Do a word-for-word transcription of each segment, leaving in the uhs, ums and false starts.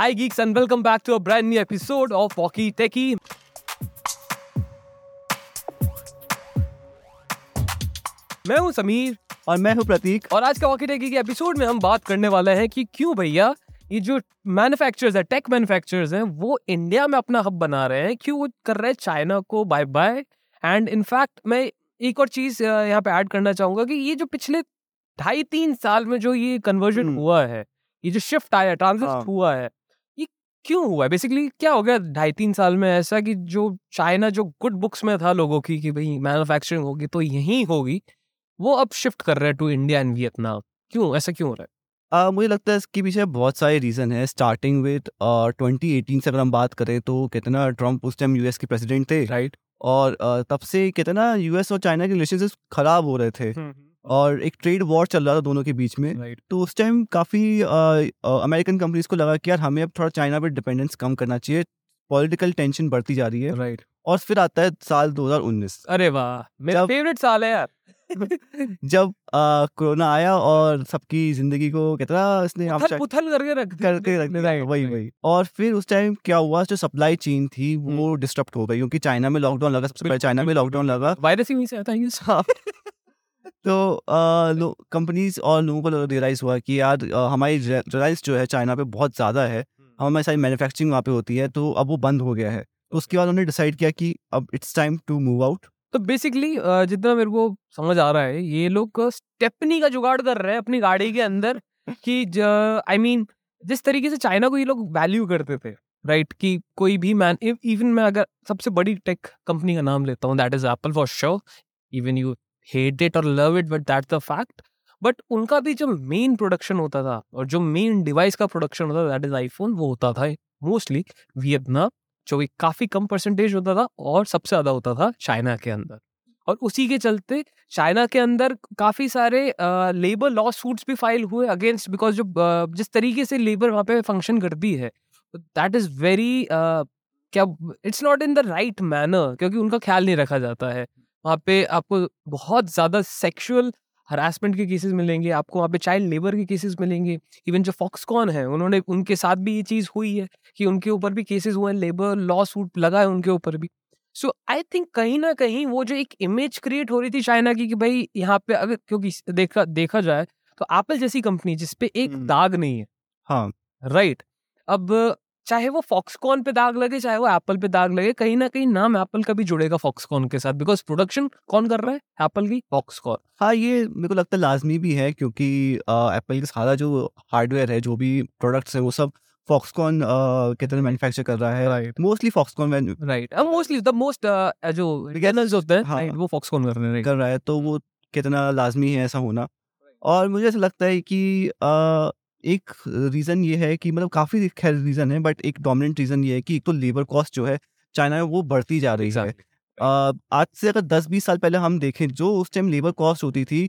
Hi geeks and welcome back to a brand new episode of Walkie Techie. मैं हूं समीर और मैं हूं प्रतीक और आज का वॉकी टेकी के एपिसोड में हम बात करने वाले हैं कि क्यों भैया ये जो मैन्युफैक्चरर्स है, टेक मैन्युफैक्चरर्स हैं, वो इंडिया में अपना हब बना रहे हैं, क्यों वो कर रहे हैं चाइना को बाय बाय। एंड इनफैक्ट मैं एक और चीज यहाँ पे ऐड करना चाहूंगा कि ये जो पिछले ढाई तीन साल में जो ये कन्वर्जन हुआ है, ये जो शिफ्ट आया, ट्रांजिशन हुआ है, ये क्यों हुआ है? बेसिकली क्या हो गया ढाई तीन साल में ऐसा कि जो चाइना जो गुड बुक्स में था लोगों की कि भाई मैन्युफैक्चरिंग होगी तो यहीं होगी, वो अब शिफ्ट कर रहे हैं टू इंडिया एंड वियतनाम। क्यों ऐसा क्यों हो रहा है? Uh, मुझे लगता है इसके पीछे बहुत सारे रीज़न है। स्टार्टिंग विद ट्वेंटी एटीन से अगर हम बात करें तो कहते ना ट्रम्प उस टाइम यूएस के प्रेसिडेंट थे, राइट right. और uh, तब से कहते ना यूएस और चाइना के रिलेशनशिप खराब हो रहे थे hmm. और एक ट्रेड वॉर चल रहा था दोनों के बीच में right. तो उस टाइम काफ़ी अमेरिकन कंपनीज को लगा कि यार हमें अब थोड़ा चाइना पर डिपेंडेंस कम करना चाहिए, पॉलिटिकल टेंशन बढ़ती जा रही है राइट right. और फिर आता है साल दो हज़ार उन्नीस। अरे वाह, मेरा फेवरेट साल है यार जब कोरोना आया और सबकी जिंदगी को कितना इसने पुथल करके रख करके रखने वही वही और फिर उस टाइम क्या हुआ, जो सप्लाई चेन थी वो डिस्टर्ब हो गई क्योंकि चाइना में लॉकडाउन लगा। सबसे पहले चाइना में लॉकडाउन लगा, वायरस ही वहीं से आता है। तो कंपनीज और लोगों को रियलाइज हुआ कि यार हमारी रिलायंस जो है चाइना पे बहुत ज़्यादा है, हमारी सारी मैन्युफैक्चरिंग वहाँ पे होती है, तो अब वो बंद हो गया है। उसके बाद उन्होंने डिसाइड किया कि अब it's time to move out. तो बेसिकली जितना मेरे को समझ आ रहा है ये लोग स्टेपनी का जुगाड़ कर रहे हैं अपनी गाड़ी के अंदर कि आई मीन I mean, जिस तरीके से चाइना को ये लोग वैल्यू करते थे राइट right? कि कोई भी मैन इवन मैं अगर सबसे बड़ी टेक कंपनी का नाम लेता हूँ that is Apple for sure, even you hate it और love it but that's the fact. But उनका भी जो मेन प्रोडक्शन होता था और जो मेन डिवाइस का प्रोडक्शन होता था दैट इज आईफोन, वो होता था मोस्टली वियतनाम, जो एक काफ़ी कम परसेंटेज होता था और सबसे ज़्यादा होता था चाइना के अंदर। और उसी के चलते चाइना के अंदर काफ़ी सारे लेबर लॉ सूट्स भी फाइल हुए अगेंस्ट, बिकॉज जो uh, जिस तरीके से लेबर वहाँ पे फंक्शन करती है दैट इज़ वेरी क्या it's not in the right manner, क्योंकि उनका ख्याल नहीं रखा जाता है। वहाँ पे आपको बहुत ज़्यादा सेक्शुअल हरासमेंट के केसेस मिलेंगे, आपको वहाँ पे चाइल्ड लेबर के केसेस मिलेंगे। इवन जो फॉक्सकॉन है उन्होंने उनके साथ भी ये चीज़ हुई है कि उनके ऊपर भी केसेस हुए हैं, लेबर लॉ सूट लगा है उनके ऊपर भी। सो आई थिंक कहीं ना कहीं वो जो एक इमेज क्रिएट हो रही थी चाइना की कि भाई यहाँ पे अगर क्योंकि देखा देखा जाए तो एप्पल जैसी कंपनी जिसपे एक hmm. दाग नहीं है हाँ राइट right. अब चाहे वो फॉक्सकॉन पे दाग लगे चाहे वो एप्पल पे दाग लगे, कहीं ना कहीं नाम एप्पल का भी जुड़ेगा फॉक्सकॉन के साथ, बिकॉज प्रोडक्शन कौन कर रहा है? एप्पल की फॉक्सकॉन। हाँ ये मेरे को लगता है लाजमी भी है क्योंकि एप्पल का सारा जो हार्डवेयर है, जो भी प्रोडक्ट्स है, वो सब फॉक्सकॉन कहते हैं मैन्युफैक्चर कर रहा है, mostly Foxconn right mostly the most जो रिगेनल्स होते हैं वो फॉक्सकॉन कर रहा है, तो वो कितना लाजमी है ऐसा होना। और मुझे ऐसा लगता है कि एक रीज़न ये है कि मतलब काफ़ी खैर रीज़न है बट एक डोमिनेंट रीज़न ये है कि एक तो लेबर कॉस्ट जो है चाइना में वो बढ़ती जा रही exactly. है। आ, आज से अगर दस बीस साल पहले हम देखें जो उस टाइम लेबर कॉस्ट होती थी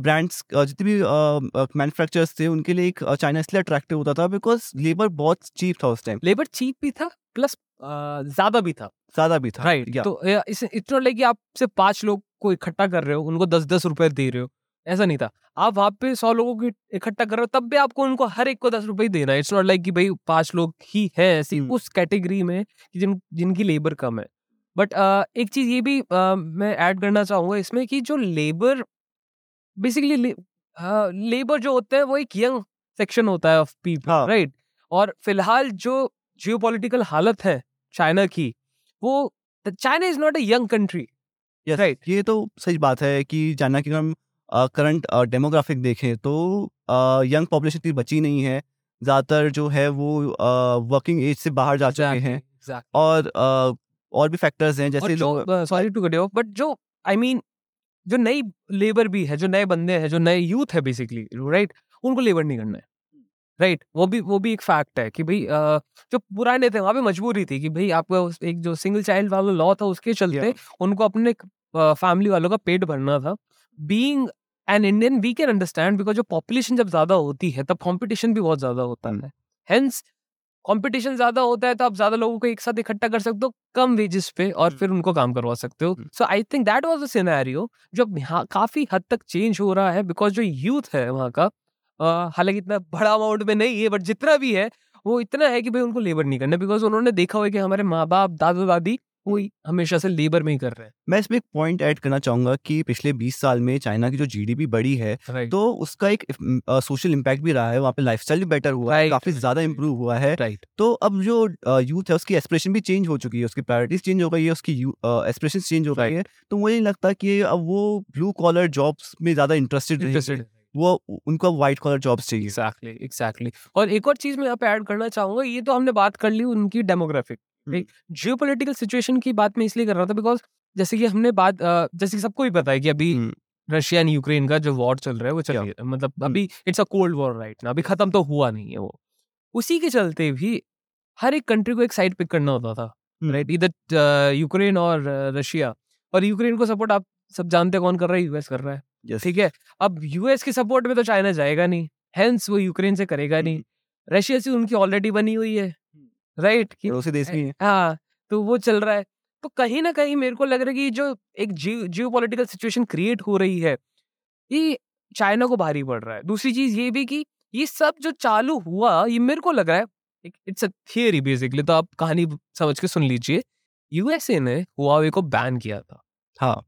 ब्रांड्स जितने भी मैन्युफैक्चरर्स थे उनके लिए एक चाइना इसलिए अट्रैक्टिव होता था बिकॉज लेबर बहुत चीप था उस टाइम। लेबर चीप भी था प्लस ज़्यादा भी था ज़्यादा भी था राइट right. तो इतना लगे आपसे पाँच लोग को इकट्ठा कर रहे हो, उनको दस दस रुपये दे रहे हो, ऐसा नहीं था। आप वहाँ पे सौ लोगों को इकट्ठा कर रहे हो तब भी आपको उनको हर एक को दस रुपये देना है। इट्स नॉट लाइक कि भाई पांच लोग ही है ऐसी उस कैटेगरी में कि जिन जिनकी लेबर कम है। बट uh, एक चीज़ ये भी uh, मैं ऐड करना चाहूँगा इसमें कि जो लेबर बेसिकली ले, uh, लेबर जो होते हैं वो एक यंग सेक्शन होता है ऑफ पीपल राइट। और फिलहाल जो जियोपॉलिटिकल हालत है चाइना की, वो China is not a young country right. ये तो सही बात है कि चाइना की हम करंट uh, डेमोग्राफिक uh, देखें तो यंग uh, पॉपुलेशन इतनी बची नहीं है, ज़्यादातर जो है वो वर्किंग uh, एज से बाहर जा चुके हैं exactly. और uh, और भी फैक्टर्स हैं जैसे sorry to cut you off but जो आई I मीन mean, जो नई लेबर भी है, जो नए बंदे हैं, जो नए यूथ है बेसिकली राइट, उनको लेबर नहीं करना है राइट right? वो भी वो भी एक फैक्ट है कि भाई uh, जो पुराने थे वहाँ पे मजबूरी थी कि भाई आपका एक जो सिंगल चाइल्ड वाला लॉ था उसके चलते yeah. उनको अपने फैमिली uh, वालों का पेट भरना था। Being an Indian we can understand because जो पॉपुलेशन जब ज़्यादा होती है तब कंपटीशन भी बहुत ज़्यादा होता है, हेंस कंपटीशन ज़्यादा होता है तो आप ज़्यादा लोगों को एक साथ इकट्ठा कर सकते हो कम वेजेस पे और फिर उनको काम करवा सकते हो। So I think that was the scenario जो यहाँ काफ़ी हद तक चेंज हो रहा है बिकॉज जो यूथ है वहाँ का, हालांकि इतना बड़ा अमाउंट में नहीं है बट जितना भी है वो इतना है कि भाई उनको लेबर नहीं करना, बिकॉज उन्होंने देखा हुआ है कि हमारे माँ बाप दादा दादी वही हमेशा से लेबर में ही कर रहे हैं। मैं इसमें एक पॉइंट ऐड करना चाहूंगा कि पिछले बीस साल में चाइना की जो जीडीपी बढ़ी है right. तो उसका एक सोशल इम्पैक्ट भी रहा है, वहाँ पे लाइफस्टाइल भी बेटर हुआ right. है, काफी right. ज्यादा इम्प्रूव हुआ है right. तो अब जो यूथ है उसकी एस्पिरेशन भी चेंज हो चुकी है, उसकी प्रायोरिटीज चेंज हो गई है, उसकी एस्पिरेशन चेंज हो गई है, तो मुझे नहीं लगता कि अब वो ब्लू कॉलर जॉब्स में ज्यादा इंटरेस्टेड, वो उनको व्हाइट कॉलर जॉब्स चाहिए। एग्जैक्टली एग्जैक्टली और एक और चीज मैं यहाँ पे ऐड करना चाहूंगा, ये तो हमने बात कर ली उनकी डेमोग्राफिक, जियोपॉलिटिकल सिचुएशन की बात मैं इसलिए कर रहा था बिकॉज जैसे कि हमने बात जैसे कि सबको ही पता है कि अभी रशिया एंड यूक्रेन का जो वॉर चल रहा है वो चल रहा है, मतलब अभी it's a cold war right ना, अभी खत्म तो हुआ नहीं है वो, उसी के चलते भी हर एक कंट्री को एक साइड पिक करना होता था राइट, इधर यूक्रेन और रशिया, और यूक्रेन को सपोर्ट आप सब जानते कौन कर रहा है, यूएस कर रहा है ठीक है, अब यूएस के सपोर्ट में तो चाइना जाएगा नहीं, हेंस वो यूक्रेन से करेगा नहीं, रशिया से उनकी ऑलरेडी बनी हुई है राइट right, हाँ तो वो चल रहा है, तो कहीं ना कहीं मेरे को लग रहा है कि जो एक जियोपॉलिटिकल सिचुएशन क्रिएट हो रही है ये चाइना को भारी पड़ रहा है। दूसरी चीज ये भी कि ये सब जो चालू हुआ, ये मेरे को लग रहा है इट्स अ थियरी बेसिकली, तो आप कहानी समझ के सुन लीजिए, यूएसए ने हुआवे को बैन किया था हाँ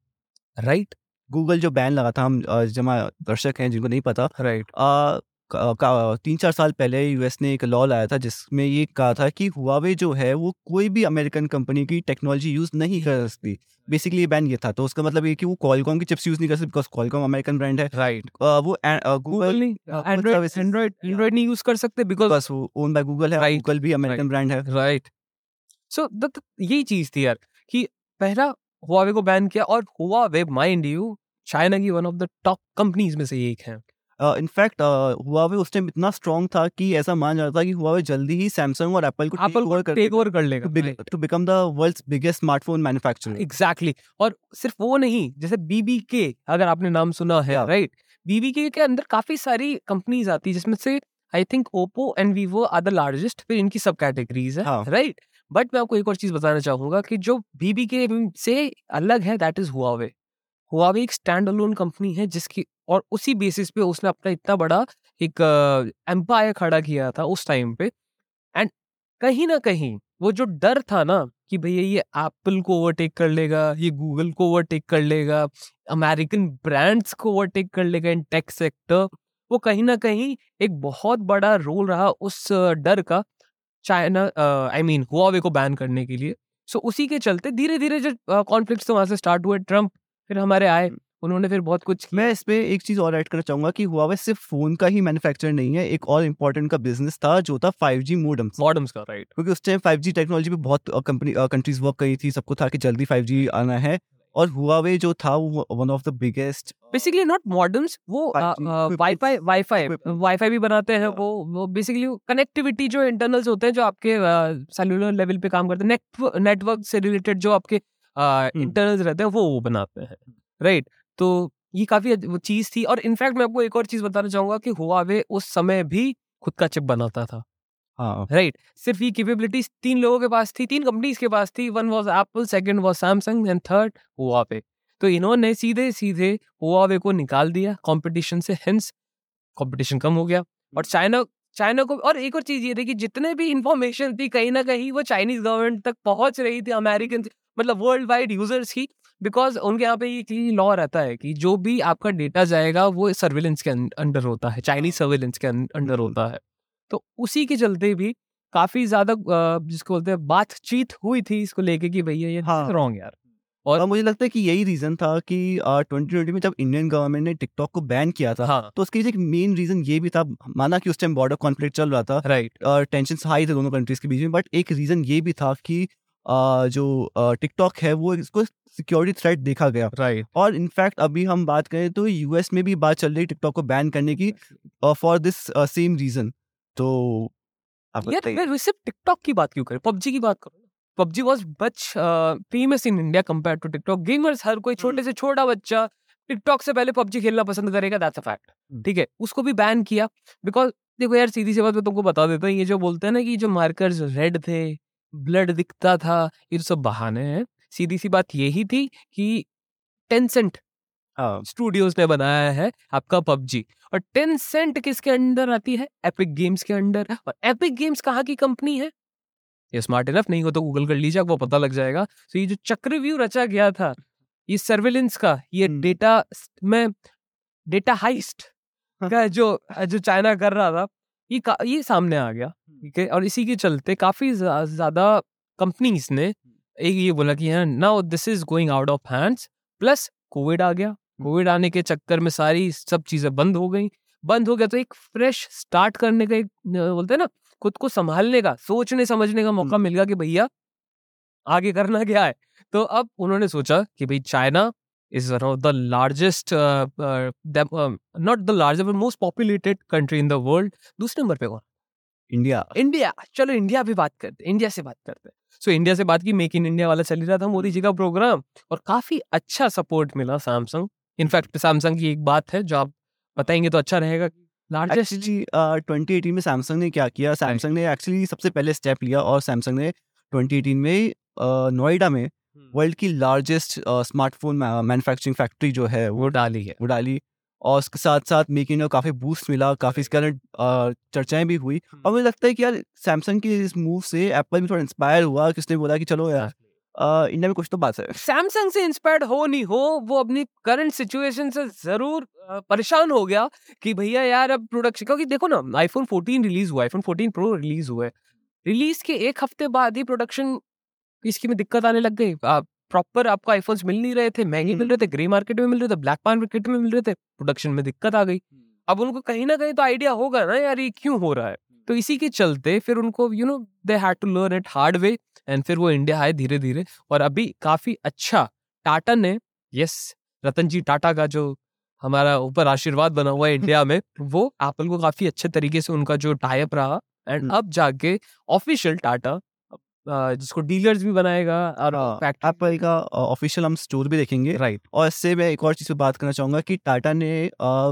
राइट right? गूगल जो बैन लगा था, हम जमा दर्शक हैं जिनको नहीं पता राइट right. uh, तीन चार साल पहले यूएस ने एक लॉ लाया था जिसमें ये कहा था कि हुआवे जो है वो कोई भी अमेरिकन कंपनी की टेक्नोलॉजी यूज नहीं कर सकती, बेसिकली बैन ये था। तो उसका मतलब ये कि वो क्वालकॉम की चिप्स यूज नहीं कर सकते बिकॉज क्वालकॉम अमेरिकन ब्रांड है राइट right. uh, वो गूगल नहीं एंड्रॉइड एंड्रॉइड एंड्रॉइड नहीं यूज कर सकते बिकॉज बस वो ओन बाय गूगल है, गूगल भी अमेरिकन ब्रांड है राइट। सो यही चीज थी यार कि पहला हुआवे को बैन किया, और हुआवे माइंड यू चाइना की one of the top companies में से एक है। इनफैक्ट हुआवे उस टाइम इतना स्ट्रांग था कि ऐसा मान जाता था कि हुआवे जल्दी ही सैमसंग और एप्पल को टेक ओवर कर लेगा to become the world's biggest smartphone manufacturer. Exactly, और सिर्फ वो नहीं, जैसे बीबीके अगर आपने नाम सुना है राइट, बीबीके के अंदर काफी सारी कंपनीज आती है जिसमें से I think Oppo and Vivo are the largest, फिर इनकी सब कैटेगरीज है राइट। बट मैं आपको एक और चीज बताना चाहूंगा कि जो बीबीके से अलग है दैट इज हुआवे। हुआवे एक स्टैंड अलोन कंपनी है जिसकी, और उसी बेसिस पे उसने अपना इतना बड़ा एक एम्पायर खड़ा किया था उस टाइम पे, एंड कहीं ना कहीं वो जो डर था ना कि भैया ये एप्पल को ओवरटेक कर लेगा, ये गूगल को ओवरटेक कर लेगा, अमेरिकन ब्रांड्स को ओवरटेक कर लेगा इन टेक सेक्टर, वो कहीं ना कहीं एक बहुत बड़ा रोल रहा उस डर का चाइना आई मीन हुआवे को बैन करने के लिए। सो उसी के चलते धीरे धीरे जो कॉन्फ्लिक्ट्स तो वहाँ से स्टार्ट हुए, ट्रम्प फिर हमारे आए, उन्होंने फिर बहुत कुछ। मैं इस पे एक चीज और ऐड करना चाहूंगा कि हुआवे सिर्फ फोन का ही मैन्युफैक्चर नहीं है, एक और इम्पोर्टेंट का बिजनेस था जो था फाइव जी मोडेम्स मोडेम्स का राइट, क्योंकि उस टाइम फाइव जी टेक्नोलॉजी पे बहुत कंपनी कंट्रीज वर्क करी थी, सबको था कि जल्दी फाइव जी आना है, और हुआवे जो था वो one of the biggest, basically not modems, वो वाईफाई वाईफाई वाईफाई भी बनाते हैं वो वो बेसिकली कनेक्टिविटी जो इंटरनल्स होते हैं जो आपके सेलुलर लेवल पे काम करते हैं, नेटवर्क से रिलेटेड जो आपके इंटरनल्स रहते हैं वो वो बनाते हैं राइट। तो ये काफी चीज थी, और इनफैक्ट मैं आपको एक और चीज बताना चाहूंगा कि हुआवे उस समय भी खुद का चिप बनाता था राइट। सिर्फ ये कैपेबिलिटीज तीन लोगों के पास थी, तीन कंपनीज के पास थी, one was Apple, second was Samsung and third Huawei. तो इन्होंने सीधे सीधे हुआवे को निकाल दिया कंपटीशन से, हेंस कंपटीशन कम हो गया, और चाइना चाइना को। और एक और चीज ये थी कि जितने भी इंफॉर्मेशन थी कहीं ना कहीं वो चाइनीज गवर्नमेंट तक पहुंच रही थी, अमेरिकन मतलब वर्ल्ड वाइड यूजर्स की, बिकॉज उनके यहाँ पे ये लॉ रहता है कि जो भी आपका डेटा जाएगा वो सर्विलेंस के अंडर होता है, चाइनीज सर्विलेंस के अंडर होता है। तो उसी के चलते भी काफी ज्यादा जिसको बोलते हैं बातचीत हुई थी इसको लेके कि भैया ये रॉन्ग यार। और आ, मुझे लगता है कि यही रीजन था कि ट्वेंटी ट्वेंटी में जब इंडियन गवर्नमेंट ने टिकटॉक को बैन किया था हाँ. तो उसके एक मेन रीजन ये भी था, माना कि उस टाइम बॉर्डर कॉन्फ्लिक्ट चल रहा था राइट, और टेंशन हाई थे दोनों कंट्रीज के बीच में, बट एक रीजन ये भी था कि आ, जो टिकटॉक है वो इसको सिक्योरिटी थ्रेट देखा गया राइट right. और इनफैक्ट अभी हम बात करें तो यूएस में भी बात चल रही टिकटॉक को बैन करने की फॉर दिस सेम रीजन। तो यार सिर्फ टिकटॉक की बात क्यों करें, पबजी की बात करो। PUBG was such famous in India compare to TikTok. Gamers हर कोई, छोटे से छोटा बच्चा टिकटॉक से पहले पबजी खेलना पसंद करेगा, दैट्स अ फैक्ट ठीक है। उसको भी बैन किया बिकॉज देखो यार सीधी सी बात मैं तुमको बता देता हूँ, ये जो बोलते हैं ना कि जो मार्कर्स रेड थे, ब्लड दिखता था, ये सब बहाने हैं। सीधी सी बात यही थी कि टेंसेंट स्टूडियोज ने बनाया है आपका पबजी। और टेंसेंट किसके अंडर आती है? एपिक गेम्स के अंडर। और एपिक गेम्स कहाँ की कंपनी है? ये स्मार्ट इनफ नहीं हो तो गूगल कर लीजिए, आपको पता लग जाएगा। तो ये जो चक्रव्यूह रचा गया था ये सर्वेलेंस का, ये डेटा में डेटा हाइस्ट का जो जो चाइना कर रहा था, ये ये सामने आ गया। ठीक है, और इसी के चलते काफी ज्यादा कंपनीज ने एक ये बोला कि now this is going out of hands. Plus Covid आ गया, कोविड आने के चक्कर में सारी सब चीजें बंद हो गई। बंद हो गया तो एक फ्रेश स्टार्ट करने का, एक बोलते हैं ना, खुद को संभालने का, सोचने समझने का मौका मिल गया कि भैया आगे करना क्या है। तो अब उन्होंने सोचा कि भाई China is one of the largest, not the largest but most populated country in the world. दूसरे नंबर पे कौन? इंडिया। इंडिया, चलो इंडिया भी बात करते, इंडिया से बात करते हैं। सो इंडिया से बात की, मेक इन इंडिया वाला चल रहा था मोदी जी का प्रोग्राम और काफी अच्छा सपोर्ट मिला सैमसंग। इनफैक्ट सैमसंग की एक बात है जो आप बताएंगे तो अच्छा रहेगा। लार्जेस्ट जी ट्वेंटी एटीन में सैमसंग ने क्या किया? सैमसंग ने एक्चुअली सबसे पहले स्टेप लिया और सैमसंग ने ट्वेंटी एटीन में नोएडा में वर्ल्ड की लार्जेस्ट स्मार्टफोन मैन्युफैक्चरिंग फैक्ट्री जो है वो डाली है वो डाली और उसके साथ साथ मेक इन इंडिया काफ़ी बूस्ट मिला, काफ़ी इसके कारण चर्चाएं भी हुई। और मुझे लगता है कि यार सैमसंग के इस मूव से एप्पल भी थोड़ा इंस्पायर हुआ कि उसने बोला कि चलो यार इंडिया में कुछ तो बात है। सैमसंग से इंस्पायर्ड हो नहीं हो, वो अपनी करंट सिचुएशन से जरूर परेशान हो गया कि भैया यार अब प्रोडक्शन, क्योंकि देखो ना आईफोन फोर्टीन रिलीज हुआ, आईफोन फोर्टीन प्रो रिलीज हुआ, रिलीज के एक हफ्ते बाद ही प्रोडक्शन इसकी में दिक्कत आने लग गई। प्रॉपर आपको आईफोन्स मिल नहीं रहे थे, महंगे मिल रहे थे, ग्रे मार्केट में मिल रहे थे, ब्लैक मार्केट में मिल रहे थे, प्रोडक्शन में दिक्कत आ गई। अब उनको कहीं ना कहीं तो आइडिया होगा ना यार ये क्यों हो रहा है। तो इसी के चलते फिर उनको you know they had to learn it hard way and फिर वो इंडिया आए धीरे धीरे। और अभी काफी अच्छा टाटा ने, यस रतन जी टाटा का जो हमारा ऊपर आशीर्वाद बना हुआ है इंडिया में, वो एप्पल को काफी अच्छे तरीके से उनका जो टाई अप रहा एंड अब जाके ऑफिशियल टाटा जिसको डीलर्स भी बनाएगा और एप्पल का ऑफिशियल हम स्टोर भी देखेंगे, राइट। और इससे मैं एक और चीज़ पर बात करना चाहूँगा कि टाटा ने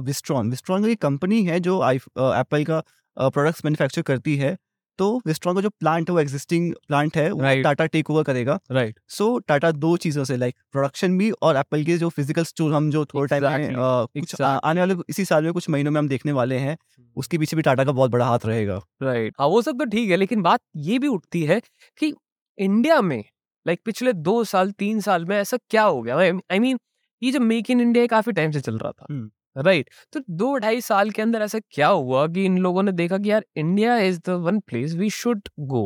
विस्ट्रॉन विस्ट्रॉन की कंपनी है जो एप्पल का प्रोडक्ट्स मैन्युफैक्चर करती है। तो विस्ट्रॉन का जो प्लांट है वो एग्जिस्टिंग प्लांट है, वो टाटा टेक ओवर करेगा, राइट। सो टाटा दो चीज़ों से, लाइक प्रोडक्शन भी और एप्पल के जो फिजिकल स्टोर, हम जो थोड़ा टाइम आने वाले इसी साल में कुछ महीनों में हम देखने वाले हैं, उसके पीछे भी टाटा का बहुत बड़ा हाथ रहेगा, राइट। हाँ वो सब तो ठीक है, लेकिन बात ये भी उठती है कि इंडिया में लाइक पिछले दो साल तीन साल में ऐसा क्या हो गया। आई मीन ये जो मेक इन इंडिया काफी टाइम से चल रहा था, राइट right. तो दो ढाई साल के अंदर ऐसा क्या हुआ कि इन लोगों ने देखा कि यार India is the one place we should go,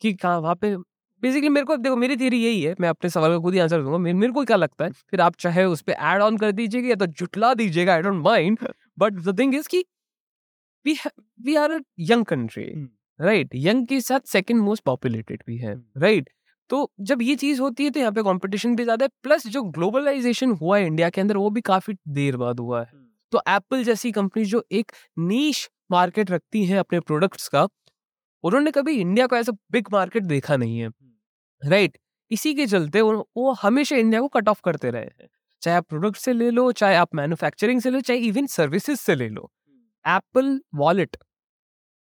कि कहाँ वहाँ पे बेसिकली मेरे को, देखो मेरी थियरी यही है, मैं अपने सवाल का खुद ही आंसर दूंगा, मेरे, मेरे को क्या लगता है, फिर आप चाहे उस पर एड ऑन कर दीजिएगा या तो जुटला दीजिएगा, I don't mind. But the thing is की we we are a young country, right. Young के साथ सेकेंड मोस्ट पॉपुलेटेड भी है, राइट right? तो जब ये चीज़ होती है तो यहाँ पे कॉम्पिटिशन भी ज़्यादा है, प्लस जो ग्लोबलाइजेशन हुआ है इंडिया के अंदर वो भी काफ़ी देर बाद हुआ है। तो एप्पल जैसी कंपनी जो एक नीश मार्केट रखती है अपने प्रोडक्ट्स का, उन्होंने कभी इंडिया को ऐसा बिग मार्केट देखा नहीं है, राइट right? इसी के चलते वो हमेशा इंडिया को कट ऑफ करते रहे हैं, चाहे आप प्रोडक्ट से ले लो, चाहे आप मैन्युफैक्चरिंग से ले लो, चाहे इवन सर्विसेज से ले लो। एप्पल वॉलेट,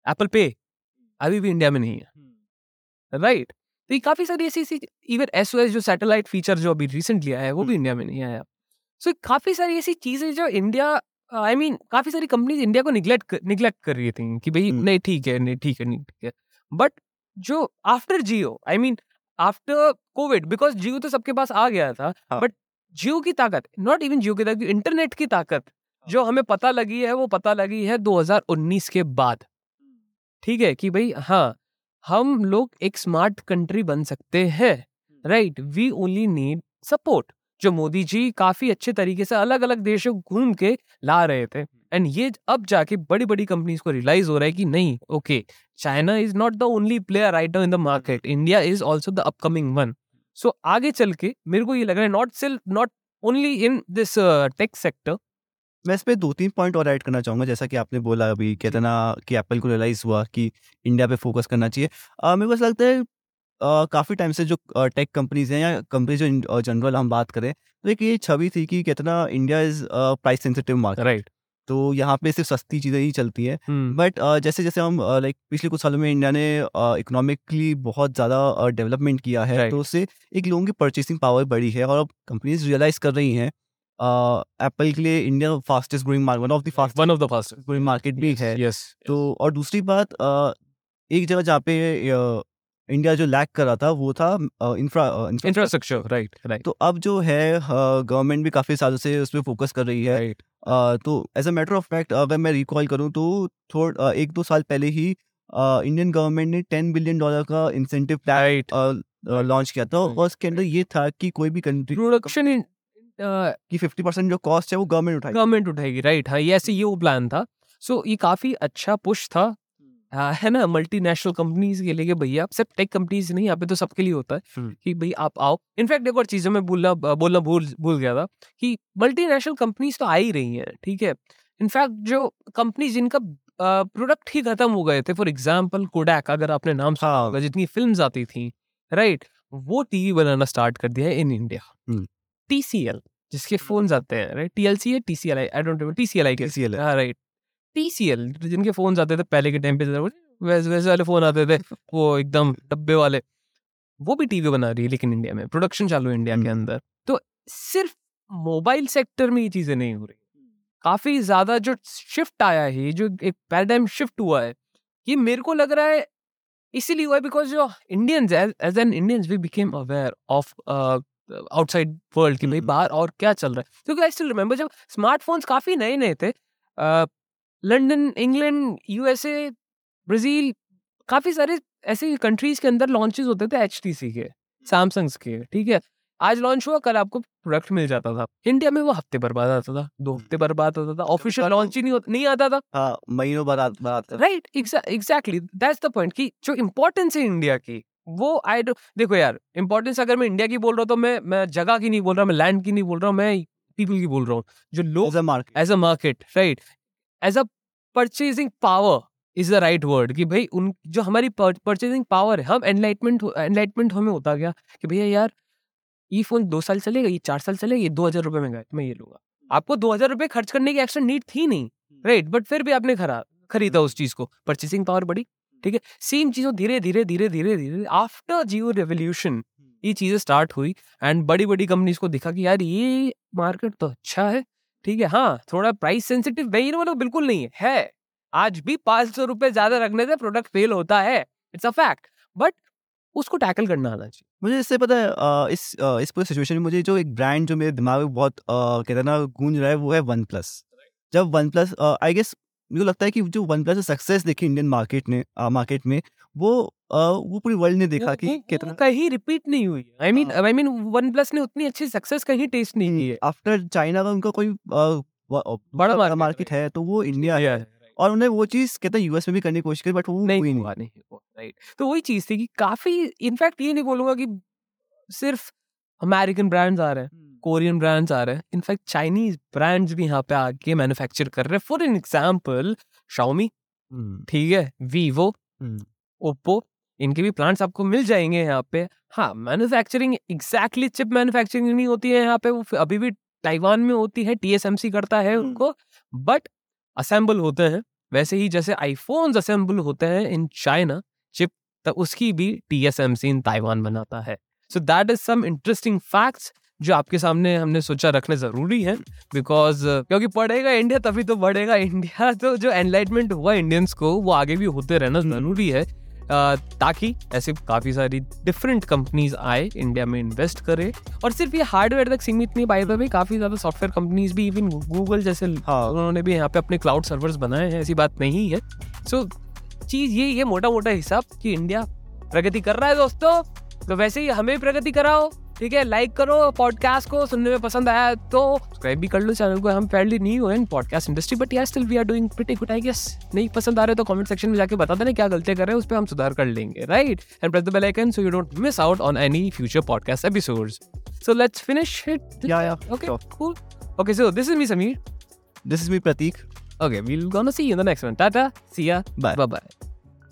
एप्पल पे अभी भी इंडिया में नहीं है, राइट right? तो ये काफ़ी सारी ऐसी ऐसी, इवन एसओएस जो सैटेलाइट फीचर जो अभी रिसेंटली आया है वो भी इंडिया में नहीं आया। सो so, काफ़ी सारी ऐसी चीज़ें जो इंडिया, आई मीन काफ़ी सारी कंपनीज इंडिया को निगलेक्ट निगलेक्ट कर रही थी कि भाई नहीं ठीक है, नहीं ठीक है, नहीं ठीक है। बट जो after Jio, I mean after Covid, because Jio तो सबके पास आ गया था, बट जियो की ताकत, नॉट इवन जियो की ताकत, इंटरनेट की ताकत जो हमें पता लगी है वो पता लगी है दो हज़ार उन्नीस के बाद, ठीक है, कि भाई हाँ हम लोग एक स्मार्ट कंट्री बन सकते हैं, right. We only need support, जो मोदी जी काफ़ी अच्छे तरीके से अलग अलग देशों घूम के ला रहे थे। एंड ये अब जाके बड़ी बड़ी कंपनीज को रियलाइज हो रहा है कि नहीं, okay China is not the only player right now in the market, India is also the upcoming one. So आगे चल के मेरे को ये लग रहा है नॉट सिर्फ not only in this tech sector. मैं इस पर दो तीन पॉइंट और ऐड करना चाहूँगा, जैसा कि आपने बोला अभी कहते ना कि एप्पल को रियलाइज़ हुआ कि इंडिया पे फोकस करना चाहिए। uh, मेरे को ऐसा लगता है uh, काफ़ी टाइम से जो टेक uh, कंपनीज़ हैं या कंपनी जो जनरल uh, हम बात करें तो एक ये छवि थी कि कहते ना India is price sensitive market, right. तो यहाँ पे सिर्फ सस्ती चीज़ें ही चलती हैं, बट hmm. uh, जैसे जैसे हम लाइक uh, पिछले कुछ सालों में इंडिया ने इकोनॉमिकली uh, बहुत ज़्यादा डेवलपमेंट uh, किया है right. तो उससे एक लोगों की परचेसिंग पावर बढ़ी है और अब कंपनीज रियलाइज़ कर रही हैं एप्पल के लिए India fastest growing market one of the fast one of the fastest growing market भी है. यस. तो और दूसरी बात, एक जगह जहाँ पे इंडिया जो लैक कर रहा था वो था इंफ्रास्ट्रक्चर. Right right. तो अब जो है गवर्नमेंट भी काफ़ी सालों से उस पर फोकस कर रही है. right. uh, तो as a matter of fact अगर मैं रिकॉल करूँ तो थोड़ा uh, एक दो साल पहले ही इंडियन uh, गवर्नमेंट ने टेन बिलियन डॉलर का इंसेंटिव प्लान लॉन्च किया था. right. और उसके अंदर ये था कि कोई भी कंट्री प्रोडक्शन इन की फिफ्टी परसेंट जो कॉस्ट है वो गवर्नमेंट उठाएगी गवर्नमेंट उठाएगी. राइट. हाँ, ये ऐसे ये वो प्लान था. सो ये काफ़ी अच्छा पुश था है ना मल्टीनेशनल कंपनीज के लिए. भैया सिर्फ टेक कंपनीज नहीं, यहाँ पे तो सबके लिए होता है कि भाई आप आओ. इनफैक्ट एक और चीज़ मैं बोलना बोलना भूल भूल गया था कि मल्टीनेशनल कंपनीज तो आ ही रही हैं. ठीक है. इनफैक्ट जो कंपनीज जिनका प्रोडक्ट ही खत्म हो गए थे, फॉर एग्जांपल कोडैक, अगर आपने नाम सुना होगा, जितनी फिल्म्स आती थी, राइट, वो टीवी बनाना स्टार्ट कर दिया है इन इंडिया. टीसीएल जिसके फोन्स आते हैं, राइट, टीएलसी है TCL I don't remember TCL I TCL right TCL जिनके फोन आते थे पहले के टाइम पे, वैसे वैसे वाले फोन आते थे वो एकदम डब्बे वाले, वो भी टीवी बना रही है लेकिन इंडिया में प्रोडक्शन चालू है इंडिया के अंदर. तो सिर्फ मोबाइल सेक्टर में ये चीजें नहीं हो रही, काफी ज्यादा जो शिफ्ट आया है, जो एक पैराडाइम शिफ्ट हुआ है, ये मेरे को लग रहा है इसीलिए हुआ है बिकॉज जो Indians as an Indians we became aware of outside world की भाई बाहर और क्या चल रहा है. क्योंकि आई स्टिल रिमेंबर जब स्मार्टफोन्स काफी नए नए थे, लंदन, इंग्लैंड, यूएसए, ब्राज़ील, काफ़ी सारे ऐसे कंट्रीज के अंदर लॉन्चेस होते थे एचटीसी के, सैमसंग्स के. ठीक है. आज लॉन्च हुआ, कल आपको प्रोडक्ट मिल जाता था. इंडिया में वो हफ्ते बर्बाद आता था, दो हफ्ते बर्बाद आता था, ऑफिशियल लॉन्च ही नहीं होता नहीं आता था, महीनों बर्बाद आता था. Right. Exactly that's the point कि जो इम्पोर्टेंस है इंडिया की वो आई डो देखो यार इम्पोर्टेंस अगर मैं इंडिया की बोल रहा हूँ तो मैं मैं जगह की नहीं बोल रहा, मैं लैंड की नहीं बोल रहा हूँ, मैं पीपल की बोल रहा हूँ. जो लोग as a market, right, as a purchasing power is the right word कि भाई उन जो हमारी परचेजिंग पावर है, हम एनलाइटमेंट एनलाइटमेंट हमें होता गया कि भैया यार ये फोन दो साल चलेगा, ये चार साल चलेगा, ये दो हज़ार रुपये में गए मैं ये लूँगा. आपको दो हज़ार रुपये खर्च करने की एक्स्ट्रा नीड थी नहीं, राइट, बट फिर भी आपने खरा खरीदा उस चीज़ को, परचेजिंग पावर बढ़ी. ठीक है. सेम चीज़ों धीरे धीरे धीरे धीरे धीरे आफ्टर जियो रेवोल्यूशन ये चीज़ें स्टार्ट हुई एंड बड़ी बड़ी कंपनीज को दिखा कि यार ये मार्केट तो अच्छा है. ठीक है. हाँ, थोड़ा प्राइस सेंसिटिव नहीं, मतलब बिल्कुल नहीं है. आज भी पाँच सौ रुपये ज्यादा रखने से प्रोडक्ट फेल होता है, इट्स अ फैक्ट, बट उसको टैकल करना आना चाहिए. मुझे इससे पता है इस इस पूरी सिचुएशन में मुझे जो एक ब्रांड जो मेरे दिमाग में बहुत कहते हैं ना गूंज रहा है वो है वन प्लस. जब वन प्लस आई गेस मुझे लगता है कि जो वन प्लस सक्सेस देखी इंडियन मार्केट ने मार्केट में वो वो पूरी वर्ल्ड ने देखा कि कितना कहीं रिपीट नहीं हुई. I mean I mean OnePlus ने उतनी अच्छी सक्सेस कहीं टेस्ट नहीं की है. आफ्टर चाइना का उनका कोई बड़ा मार्केट है तो वो इंडिया है और उन्हें वो चीज़ कहते हैं यूएस में भी करने की कोशिश की बट वो नहीं हुआ नहीं राइट. तो वही चीज़ थी कि काफ़ी इनफैक्ट ये नहीं बोलूँगा कि सिर्फ अमेरिकन ब्रांड्स आ रहे हैं, कोरियन ब्रांड्स आ रहे हैं, इनफैक्ट चाइनीज ब्रांड्स भी यहाँ पे आके मैन्युफैक्चर कर रहे हैं. फॉर एन एग्जाम्पल शाओमी, ठीक है, वीवो, ओप्पो, इनके भी प्लांट्स आपको मिल जाएंगे यहाँ पे. हाँ, मैन्युफैक्चरिंग एग्जैक्टली चिप मैन्युफैक्चरिंग नहीं होती है यहाँ पे, वो अभी भी ताइवान में होती है, टीएसएमसी करता है उनको, बट असेंबल होते हैं वैसे ही जैसे आईफोन्स असेंबल होते हैं इन चाइना चिप, तो उसकी भी टीएसएमसी इन ताइवान बनाता है. So that is some interesting facts जो आपके सामने हमने सोचा रखने ज़रूरी है बिकॉज क्योंकि पढ़ेगा इंडिया तभी तो बढ़ेगा इंडिया. तो जो एनलाइटमेंट हुआ इंडियंस को वो आगे भी होते रहना ज़रूरी है ताकि ऐसे काफ़ी सारी डिफरेंट कंपनीज आए इंडिया में इन्वेस्ट करे. और सिर्फ ये हार्डवेयर तक सीमित नहीं, बाय द वे काफ़ी ज़्यादा सॉफ्टवेयर कंपनीज भी इवन गूगल जैसे उन्होंने भी यहाँ पे अपने क्लाउड सर्वर्स बनाए हैं, ऐसी बात नहीं है. सो चीज़ ये ये मोटा मोटा हिसाब कि इंडिया प्रगति कर रहा है दोस्तों, तो वैसे ही हमें प्रगति कराओ. ठीक है. लाइक करो पॉडकास्ट को, सुनने में पसंद आया तो सब्सक्राइब भी कर लो चैनल को. हम फेयरली न्यू हैं इन पॉडकास्ट इंडस्ट्री बट यार still we are doing pretty good I guess. नहीं पसंद आ रहे तो कमेंट सेक्शन में जाके बता देना क्या गलतियां कर रहे हैं, उस पर हम सुधार कर लेंगे. Right. And press the bell icon so you don't miss out on any future podcast episodes. So let's finish it. या या okay cool. Okay so this is me Sameer. This is me Prateek. Okay we will gonna see you in the next one. Tata. See ya. Bye bye.